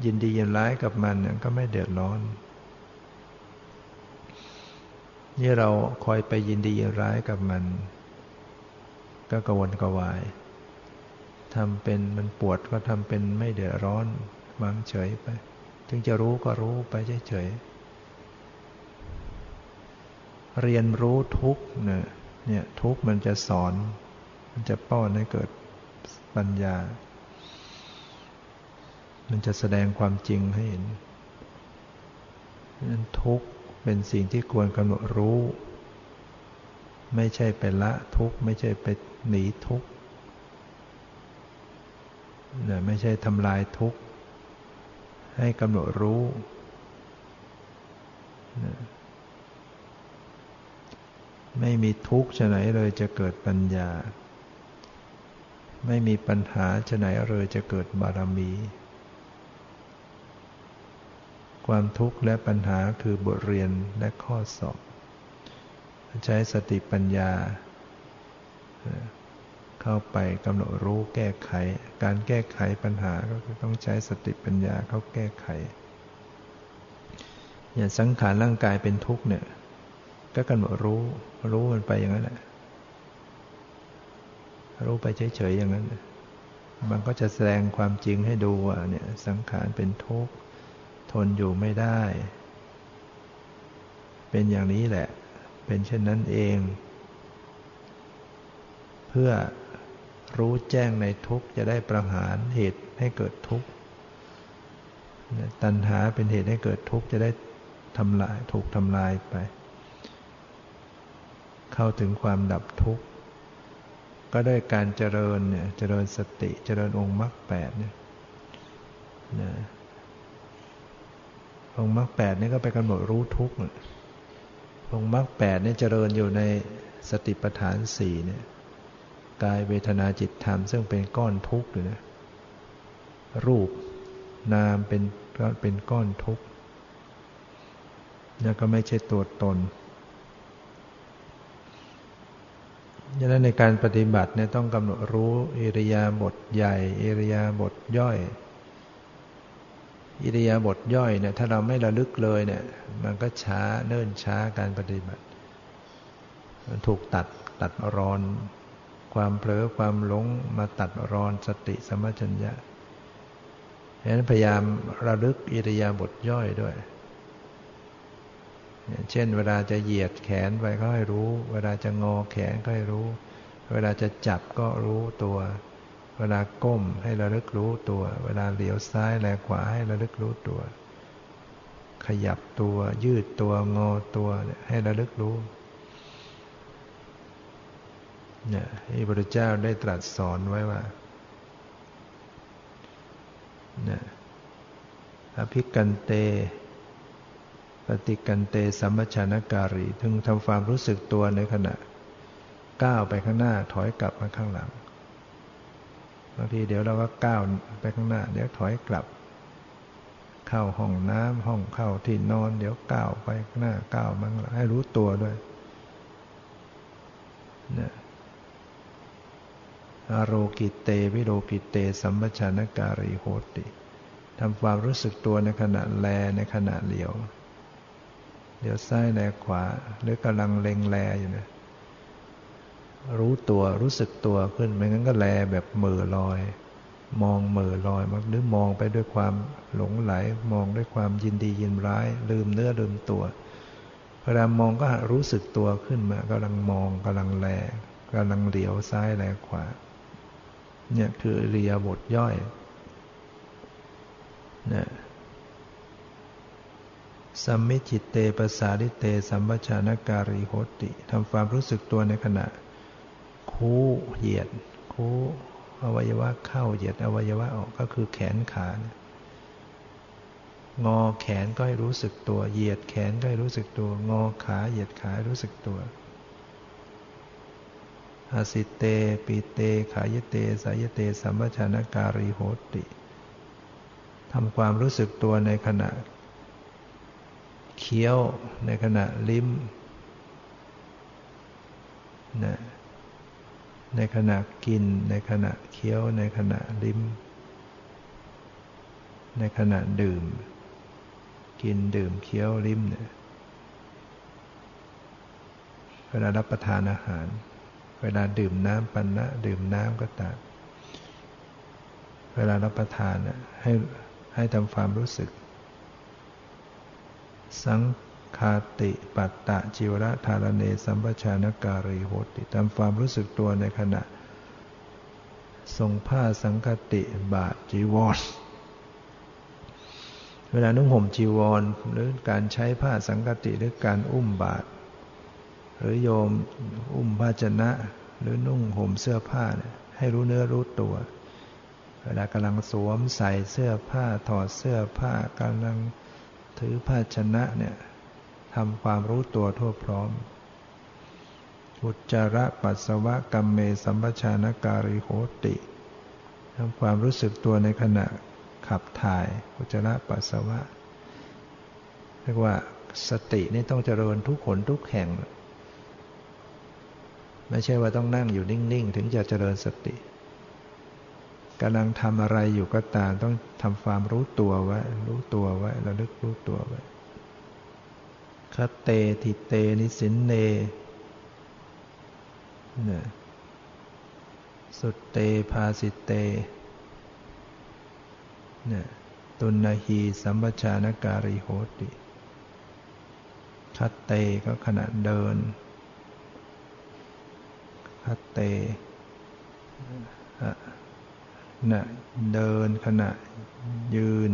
ยินดียินร้ายกับมันก็ไม่เดือดร้อนนี่เราคอยไปยินดียินร้ายกับมันก็กระวนกระวายทำเป็นมันปวดก็ทำเป็นไม่เดือดร้อนวางเฉยไปถึงจะรู้ก็รู้ไปเฉยๆเรียนรู้ทุกข์เนี่ยเนี่ยทุกข์มันจะสอนมันจะป้อนให้เกิดปัญญา มันจะแสดงความจริงให้เห็นนั้นทุกข์เป็นสิ่งที่ควรกำหนดรู้ไม่ใช่ไปละทุกข์ไม่ใช่ไปหนีทุกข์ไม่ใช่ทำลายทุกข์ให้กำหนดรู้ไม่มีทุกข์ชะไหนเลยจะเกิดปัญญาไม่มีปัญหาชะไหนเลยจะเกิดบารมีความทุกข์และปัญหาคือบทเรียนและข้อสอบใช้สติปัญญาเข้าไปกำหนดรู้แก้ไขการแก้ไขปัญหาก็คือต้องใช้สติปัญญาเข้าแก้ไขอย่างสังขารร่างกายเป็นทุกข์เนี่ยก็กำหนดรู้รู้มันไปอย่างนั้นแหละรู้ไปเฉยๆอย่างนั้นมันก็จะแสดงความจริงให้ดูว่าเนี่ยสังขารเป็นทุกข์ทนอยู่ไม่ได้เป็นอย่างนี้แหละเป็นเช่นนั้นเองเพื่อรู้แจ้งในทุกข์จะได้ประหารเหตุให้เกิดทุกข์ตัณหาเป็นเหตุให้เกิดทุกข์จะได้ทำลายถูกทำลายไปเข้าถึงความดับทุกข์ก็ด้วยการเจริญเนี่ยเจริญสติเจริญองค์มรรคแปดเนี่ยนะองค์มรรคแปดนี่ก็ไปกำหนดรู้ทุกข์องค์มรรคแปดเนี่ยเจริญอยู่ในสติปัฏฐานสี่เนี่ยกายเวทนาจิตธรรมซึ่งเป็นก้อนทุกข์อยู่นะรูปนามเป็นเป็นก้อนทุกข์แล้วก็ไม่ใช่ตัวตนดังนั้นในการปฏิบัติเนี่ยต้องกำหนดรู้อิริยาบถใหญ่อิริยาบถย่อยอิริยาบถย่อยเนี่ยถ้าเราไม่ระลึกเลยเนี่ยมันก็ช้าเนิ่นช้าการปฏิบัติมันถูกตัดตัดรอนความเผลอความหลงมาตัดรอนสติสัมปชัญญะดังนั้นพยายามระลึกอิริยาบถย่อยด้วยเช่นเวลาจะเหยียดแขนไปก็ให้รู้เวลาจะงอแขนก็ให้รู้เวลาจะจับก็รู้ตัวเวลาก้มให้ระลึกรู้ตัวเวลาเหลียวซ้ายแลขวาให้ระลึกรู้ตัวขยับตัวยืดตัวงอตัวให้ระลึกรู้เนี่ยที่พระพุทธเจ้าได้ตรัสสอนไว้ว่าเนี่ยอภิกันเตปฏิกันเตสัมปชัญญการีถึงทำความรู้สึกตัวในขณะก้าวไปข้างหน้าถอยกลับมาข้างหลังบางทีเดี๋ยวเราก็ก้าวไปข้างหน้าเดี๋ยวถอยกลับเข้าห้องน้ำห้องเข้าที่นอนเดี๋ยวก้าวไปข้างหน้าก้าวมาข้างหลังให้รู้ตัวด้วยนะอโรกิเตวิโรกิเตสัมปชัญญการีโหติทำความรู้สึกตัวในขณะแลในขณะเหลียวเดี๋ยวซ้ายแลขวาหรือกำลังเล็งแลอยู่นะรู้ตัวรู้สึกตัวขึ้นไม่งั้นก็แลแบบเหม่อลอยมองเหม่อลอยมันหรือมองไปด้วยความหลงไหลมองด้วยความยินดียินร้ายลืมเนื้อลืมตัวเวลามองก็รู้สึกตัวขึ้นมากำลังมองกำลังแลกำลังเหลียวซ้ายแลขวาเนี่ยคืออิริยาบถย่อยนะสัมมิจิตเตปสาริเตสัมปชัญญการีโหติทำความรู้สึกตัวในขณะคู่เหยียดคู่อวัยวะเข้าเหยียดอวัยวะออกก็คือแขนขางอแขนก็ให้รู้สึกตัวเหยียดแขนก็ให้รู้สึกตัวงอขาเหยียดขารู้สึกตัวอาสิเตปิเตขายเตสายเตสัมปชัญญการีโหติทำความรู้สึกตัวในขณะเคี้ยวในขณะลิ้มนะในขณะกินในขณะเคี้ยวในขณะลิ้มในขณะดื่มกินดื่มเคี้ยวลิ้มเนี่ยเวลารับประทานอาหารเวลาดื่มน้ำปันนะดื่มน้ำก็ตามเวลารับประทานน่ะให้ให้ทำความรู้สึกสังคาติปัตตะจิวระธารเนสัมปชัญญการีโหติทำความรู้สึกตัวในขณะทรงผ้าสังคติบาทจีวร เวลานุ่งห่มจีวรหรือการใช้ผ้าสังฆติหรือการอุ้มบาตรหรือโยมอุ้มภาชนะหรือนุ่งห่มเสื้อผ้าให้รู้เนื้อรู้ตัวเวลากำลังสวมใส่เสื้อผ้าถอดเสื้อผ้ากำลังถือภาชนะเนี่ยทำความรู้ตัวทั่วพร้อมอุจจาระปัสสาวะกัมเมสัมปชานการิโหติทำความรู้สึกตัวในขณะขับถ่ายอุจจาระปัสสาวะเรียกว่าสตินี่ต้องเจริญทุกหนทุกแห่งไม่ใช่ว่าต้องนั่งอยู่นิ่งๆถึงจะเจริญสติกำลังทำอะไรอยู่ก็ตามต้องทำความรู้ตัวไว้รู้ตัวไว้ระลึกรู้ตัวไว้คเตทิเตนิสินเนนะสุตเตภาสิเตนะตุนนาฮีสัมปชานการิโหติคัตเตก็ขณะเดินคัตเตขณะเดินขณะยืน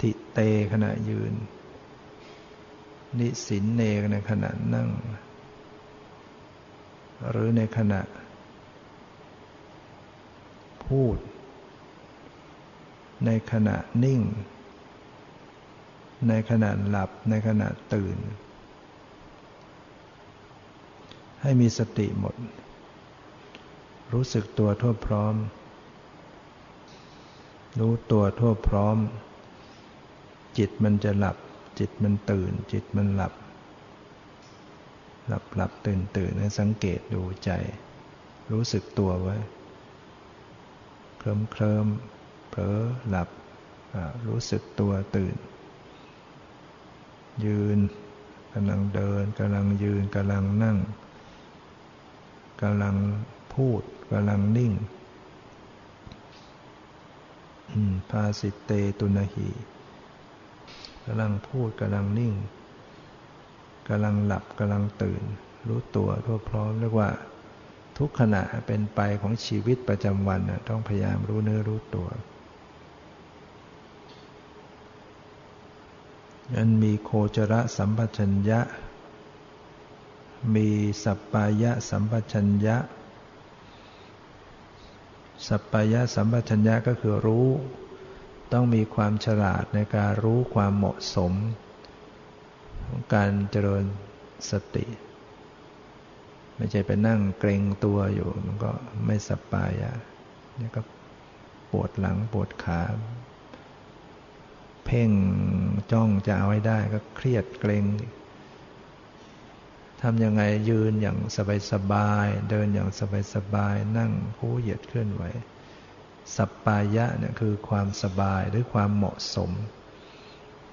ทิเตขณะยืนนิสินเนในขณะนั่งหรือในขณะพูดในขณะนิ่งในขณะหลับในขณะตื่นให้มีสติหมดรู้สึกตัวทั่วพร้อมรู้ตัวทั่วพร้อมจิตมันจะหลับจิตมันตื่นจิตมันหลับหลับหลับตื่นตื่นให้สังเกตดูใจรู้สึกตัวไว้เคลิ้มเคลิ้มเผลอหลับรู้สึกตัวตื่นยืนกำลังเดินกำลังยืนกำลังนั่งกำลังพูดกำลังนิ่งภาสิเตตุนหีกำลังพูดกำลังนิ่งกำลังหลับกำลังตื่นรู้ตัวทั่วพร้อมเรียกว่าทุกขณะเป็นไปของชีวิตประจำวันต้องพยายามรู้เนื้อรู้ตัวนั้นมีโคจรสัมปชัญญะมีสัปปายะสัมปชัญญะสัปปายะสัมปชัญญะก็คือรู้ต้องมีความฉลาดในการรู้ความเหมาะสมของการเจริญสติไม่ใช่ไปนั่งเกรงตัวอยู่มันก็ไม่สัปปายะนี่ก็ปวดหลังปวดขาเพ่งจ้องจะเอาให้ได้ก็เครียดเกรงทำยังไงยืนอย่างสบายๆเดินอย่างสบายๆนั่งคู่เหยียดเคลื่อนไหวสัปปายะเนี่ยคือความสบายหรือความเหมาะสม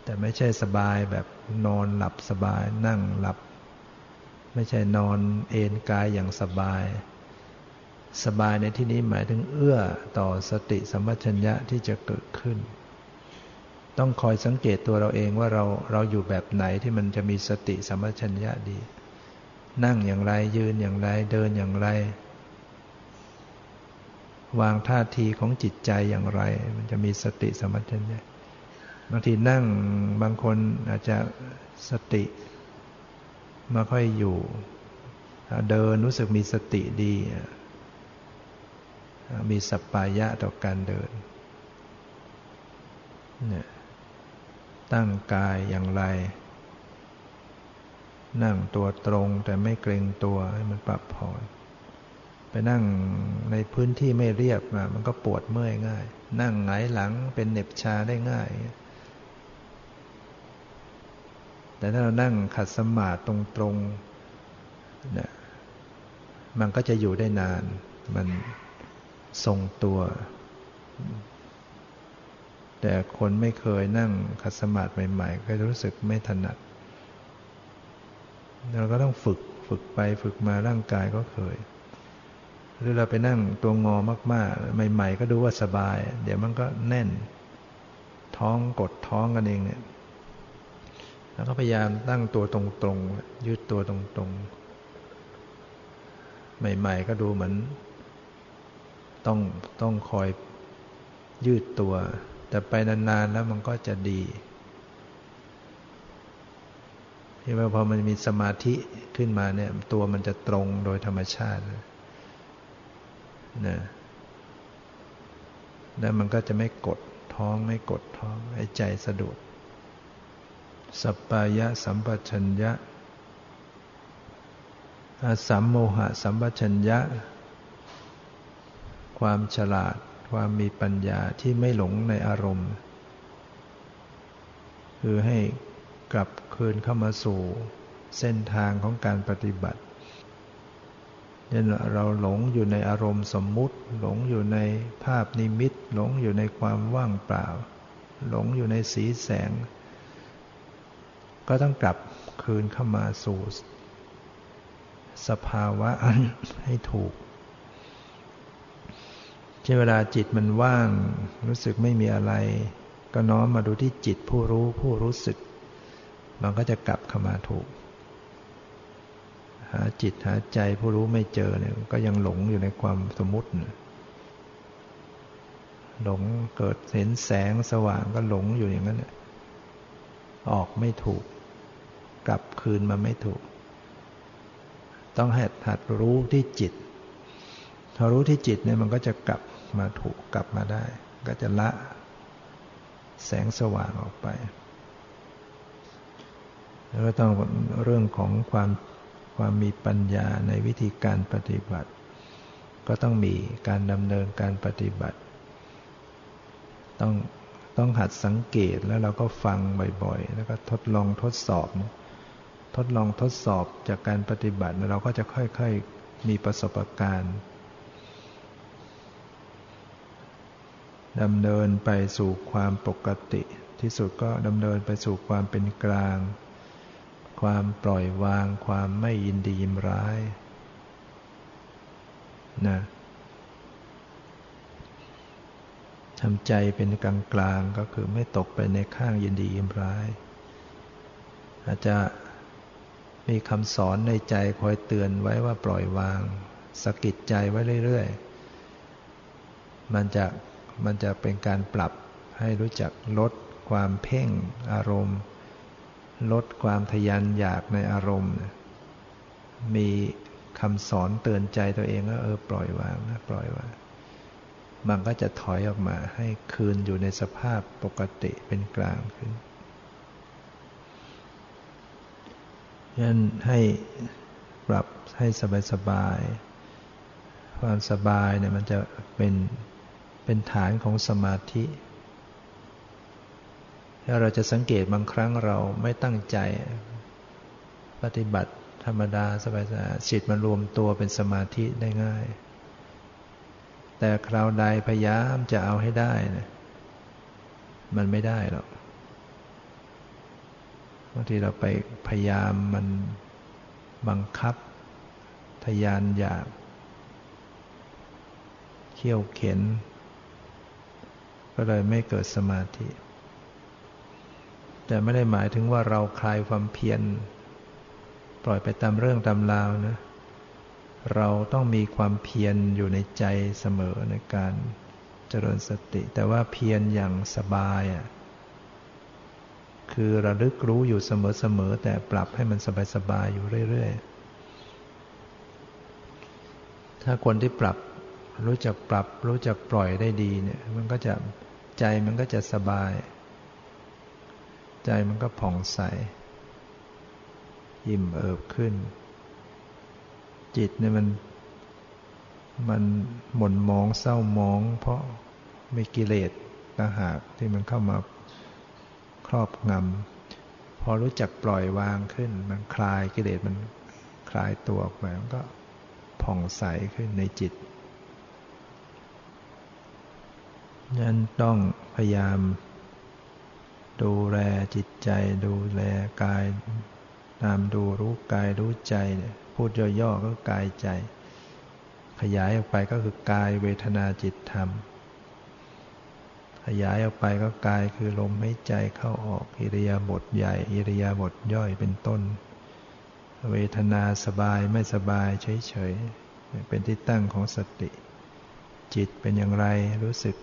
แต่ไม่ใช่สบายแบบนอนหลับสบายนั่งหลับไม่ใช่นอนเอนกายอย่างสบายสบายในที่นี้หมายถึงเอื้อต่อสติสัมปชัญญะที่จะเกิดขึ้นต้องคอยสังเกตตัวเราเองว่าเราเราอยู่แบบไหนที่มันจะมีสติสัมปชัญญะดีนั่งอย่างไรยืนอย่างไรเดินอย่างไรวางท่าทีของจิตใจอย่างไรมันจะมีสติสัมปชัญญะบางทีนั่งบางคนอาจจะสติไม่ค่อยอยู่เดินรู้สึกมีสติดีมีสัปปายะต่อการเดินเนี่ยตั้งกายอย่างไรนั่งตัวตรงแต่ไม่เกรงตัวให้มันปรับผ่อนไปนั่งในพื้นที่ไม่เรียบมันก็ปวดเมื่อยง่ายนั่งหงายหลังเป็นเหน็บชาได้ง่ายแต่ถ้าเรานั่งขัดสมาธิตรงๆเนี่ยมันก็จะอยู่ได้นานมันทรงตัวแต่คนไม่เคยนั่งขัดสมาธิใหม่ๆก็รู้สึกไม่ถนัดเราก็ต้องฝึกฝึกไปฝึกมาร่างกายก็เคยหรือเราไปนั่งตัวงอมากๆใหม่ๆก็ดูว่าสบายเดี๋ยวมันก็แน่นท้องกดท้องกันเองเนี่ยแล้วก็พยายามตั้งตัวตรงๆยืดตัวตรงๆใหม่ๆก็ดูเหมือนต้องต้องคอยยืดตัวแต่ แต่ไปนานๆแล้วมันก็จะดีที่ว่าพอมันมีสมาธิขึ้นมาเนี่ยตัวมันจะตรงโดยธรรมชาตินะแล้วมันก็จะไม่กดท้องไม่กดท้องให้ใจสะดุดสัปปายะสัมปชัญญะอสัมโมหะสัมปชัญญะความฉลาดความมีปัญญาที่ไม่หลงในอารมณ์คือให้กลับคืนเข้ามาสู่เส้นทางของการปฏิบัติเนี่ยเราหลงอยู่ในอารมณ์สมมุติหลงอยู่ในภาพนิมิตหลงอยู่ในความว่างเปล่าหลงอยู่ในสีแสงก็ต้องกลับคืนเข้ามาสู่สภาวะให้ถูกเช่นเวลาจิตมันว่างรู้สึกไม่มีอะไรก็น้อมมาดูที่จิตผู้รู้ผู้รู้สึกมันก็จะกลับเข้ามาถูกหาจิตหาใจผู้รู้ไม่เจอเนี่ยก็ยังหลงอยู่ในความสมมุติหลงเกิดเห็นแสงสว่างก็หลงอยู่อย่างนั้นออกไม่ถูกกลับคืนมาไม่ถูกต้องหัดหัดรู้ที่จิตถ้ารู้ที่จิตเนี่ยมันก็จะกลับมาถูกกลับมาได้ก็จะละแสงสว่างออกไปแล้วก็ต้องเรื่องของความความมีปัญญาในวิธีการปฏิบัติก็ต้องมีการดำเนินการปฏิบัติต้องต้องหัดสังเกตแล้วเราก็ฟังบ่อยๆแล้วก็ทดลองทดสอบทดลองทดสอบจากการปฏิบัติเราก็จะค่อยๆมีประสบการณ์ดำเนินไปสู่ความปกติที่สุดก็ดำเนินไปสู่ความเป็นกลางความปล่อยวางความไม่ยินดียินร้ายนะทำใจเป็นกลางกลางก็คือไม่ตกไปในข้างยินดียินร้ายอาจจะมีคำสอนในใจคอยเตือนไว้ว่าปล่อยวางสะกิดใจไว้เรื่อยๆมันจะมันจะเป็นการปรับให้รู้จักลดความเพ่งอารมณ์ลดความทะยานอยากในอารมณ์มีคำสอนเตือนใจตัวเองว่าเออปล่อยวางนะปล่อยวางมันก็จะถอยออกมาให้คืนอยู่ในสภาพปกติเป็นกลางขึ้นฉะนั้นให้ปรับให้สบายๆความสบายเนี่ยมันจะเป็นเป็นฐานของสมาธิถ้าเราจะสังเกตบางครั้งเราไม่ตั้งใจปฏิบัติธรรมดาสบายๆจิตมันรวมตัวเป็นสมาธิได้ง่ายแต่คราวใดพยายามจะเอาให้ได้นะมันไม่ได้หรอกบางทีเราไปพยายามมันบังคับทะยานอยากเขี่ยวเข็นก็เลยไม่เกิดสมาธิแต่ไม่ได้หมายถึงว่าเราคลายความเพียรปล่อยไปตามเรื่องตามราวนะเราต้องมีความเพียรอยู่ในใจเสมอในการเจริญสติแต่ว่าเพียรอย่างสบายอ่ะคือระลึกรู้อยู่เสมอๆแต่ปรับให้มันสบายๆอยู่เรื่อยๆถ้าคนที่ปรับรู้จักปรับรู้จักปล่อยได้ดีเนี่ยมันก็จะใจมันก็จะสบายใจมันก็ผ่องใสยิ้มเอิบขึ้นจิตเนี่ยมันมันหม่นหมองเศร้าหมองเพราะมีกิเลสตะหากที่มันเข้ามาครอบงำพอรู้จักปล่อยวางขึ้นมันคลายกิเลสมันคลายตัวออกไปมันก็ผ่องใสขึ้นในจิตงั้นต้องพยายามดูแลจิตใจดูแลกายตามดูรู้กายรู้ใจเนี่ยพูดย่อๆก็กายใจขยายออกไปก็คือกายเวทนาจิตธรรมขยายออกไปก็กายคือลมหายใจเข้าออกอิริยาบถใหญ่อิริยาบถย่อยเป็นต้นเวทนาสบายไม่สบายเฉยๆเป็นที่ตั้งของสติจิตเป็นอย่างไรรู้สึก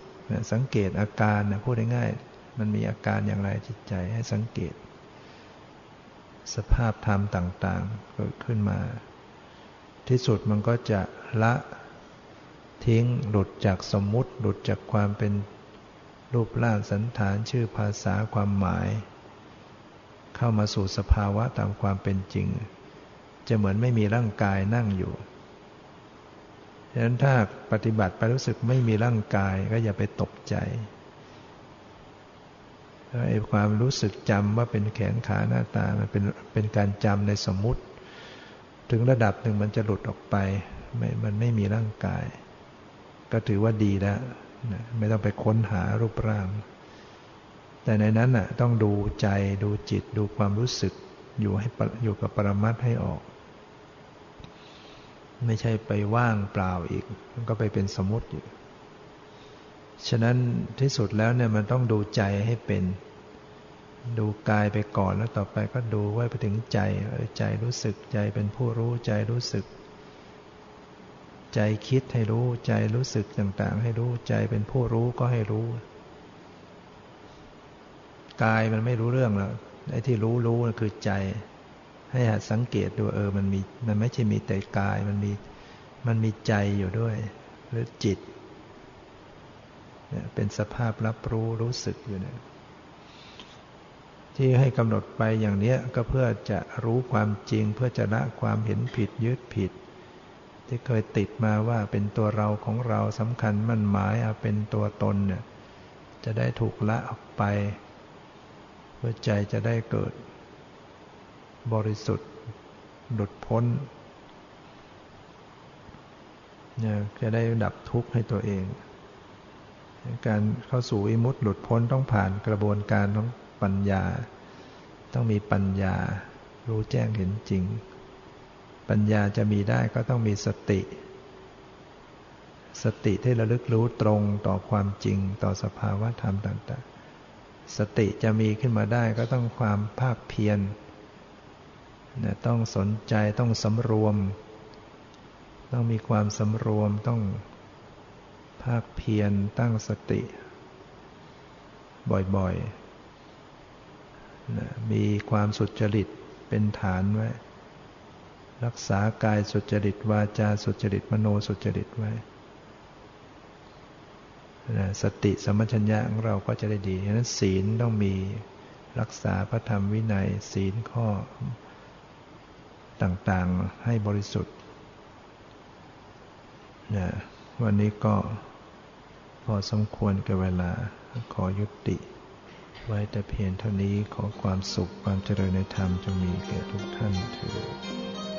สังเกตอาการนะพูดง่ายๆมันมีอาการอย่างไรจิตใจให้สังเกตสภาพธรรมต่างๆเกิดขึ้นมาที่สุดมันก็จะละทิ้งหลุดจากสมมุติหลุดจากความเป็นรูปร่างสันฐานชื่อภาษาความหมายเข้ามาสู่สภาวะตามความเป็นจริงจะเหมือนไม่มีร่างกายนั่งอยู่ฉะนั้นถ้าปฏิบัติไปรู้สึกไม่มีร่างกายก็อย่าไปตกใจไอ้ความรู้สึกจำว่าเป็นแขนขาหน้าตามันเป็นเป็นการจำในสมมุติถึงระดับหนึ่งมันจะหลุดออกไปไม่มันไม่มีร่างกายก็ถือว่าดีแล้วนะไม่ต้องไปค้นหารูปร่างแต่ในนั้นน่ะต้องดูใจดูจิตดูความรู้สึกอยู่ให้อยู่กับปรมัตถ์ให้ออกไม่ใช่ไปว่างเปล่าอีกมันก็ไปเป็นสมมุติอยู่ฉะนั้นที่สุดแล้วเนี่ยมันต้องดูใจให้เป็นดูกายไปก่อนแล้วต่อไปก็ดูไว้ไปถึงใจใจรู้สึกใจเป็นผู้รู้ใจรู้สึกใจคิดให้รู้ใจรู้สึกต่างๆให้รู้ใจเป็นผู้รู้ก็ให้รู้กายมันไม่รู้เรื่องหรอกไอ้ที่รู้รู้น่ะคือใจให้หัดสังเกตดูเออมันมีมันไม่ใช่มีแต่กายมันมีมันมีใจอยู่ด้วยหรือจิตเนี่ยเป็นสภาพรับรู้รู้สึกอยู่เนี่ยที่ให้กำหนดไปอย่างเนี้ยก็เพื่อจะรู้ความจริงเพื่อจะละความเห็นผิดยึดผิดที่เคยติดมาว่าเป็นตัวเราของเราสำคัญมั่นหมายเอาเป็นตัวตนเนี่ยจะได้ถูกละออกไปเพื่อใจจะได้เกิดบริสุทธิ์หลุดพ้นเนี่ยจะได้ดับทุกข์ให้ตัวเองการเข้าสู่วิมุตติหลุดพ้นต้องผ่านกระบวนการของปัญญาต้องมีปัญญารู้แจ้งเห็นจริงปัญญาจะมีได้ก็ต้องมีสติสติที่ระลึกรู้ตรงต่อความจริงต่อสภาวะธรรมต่างๆสติจะมีขึ้นมาได้ก็ต้องความภาคเพียรนะต้องสนใจต้องสำรวมต้องมีความสำรวมต้องภาคเพียรตั้งสติบ่อยๆนะมีความสุจริตเป็นฐานไว้รักษากายสุจริตวาจาสุจริตมโนสุจริตไว้นะสติสัมปชัญญะของเราก็จะได้ดีฉะนั้นศีลต้องมีรักษาพระธรรมวินัยศีลข้อต่างๆให้บริสุทธิ์นะวันนี้ก็พอสมควรกับเวลาขอยุติไว้แต่เพียงเท่านี้ขอความสุขความเจริญในธรรมจงมีแก่ทุกท่านเถิด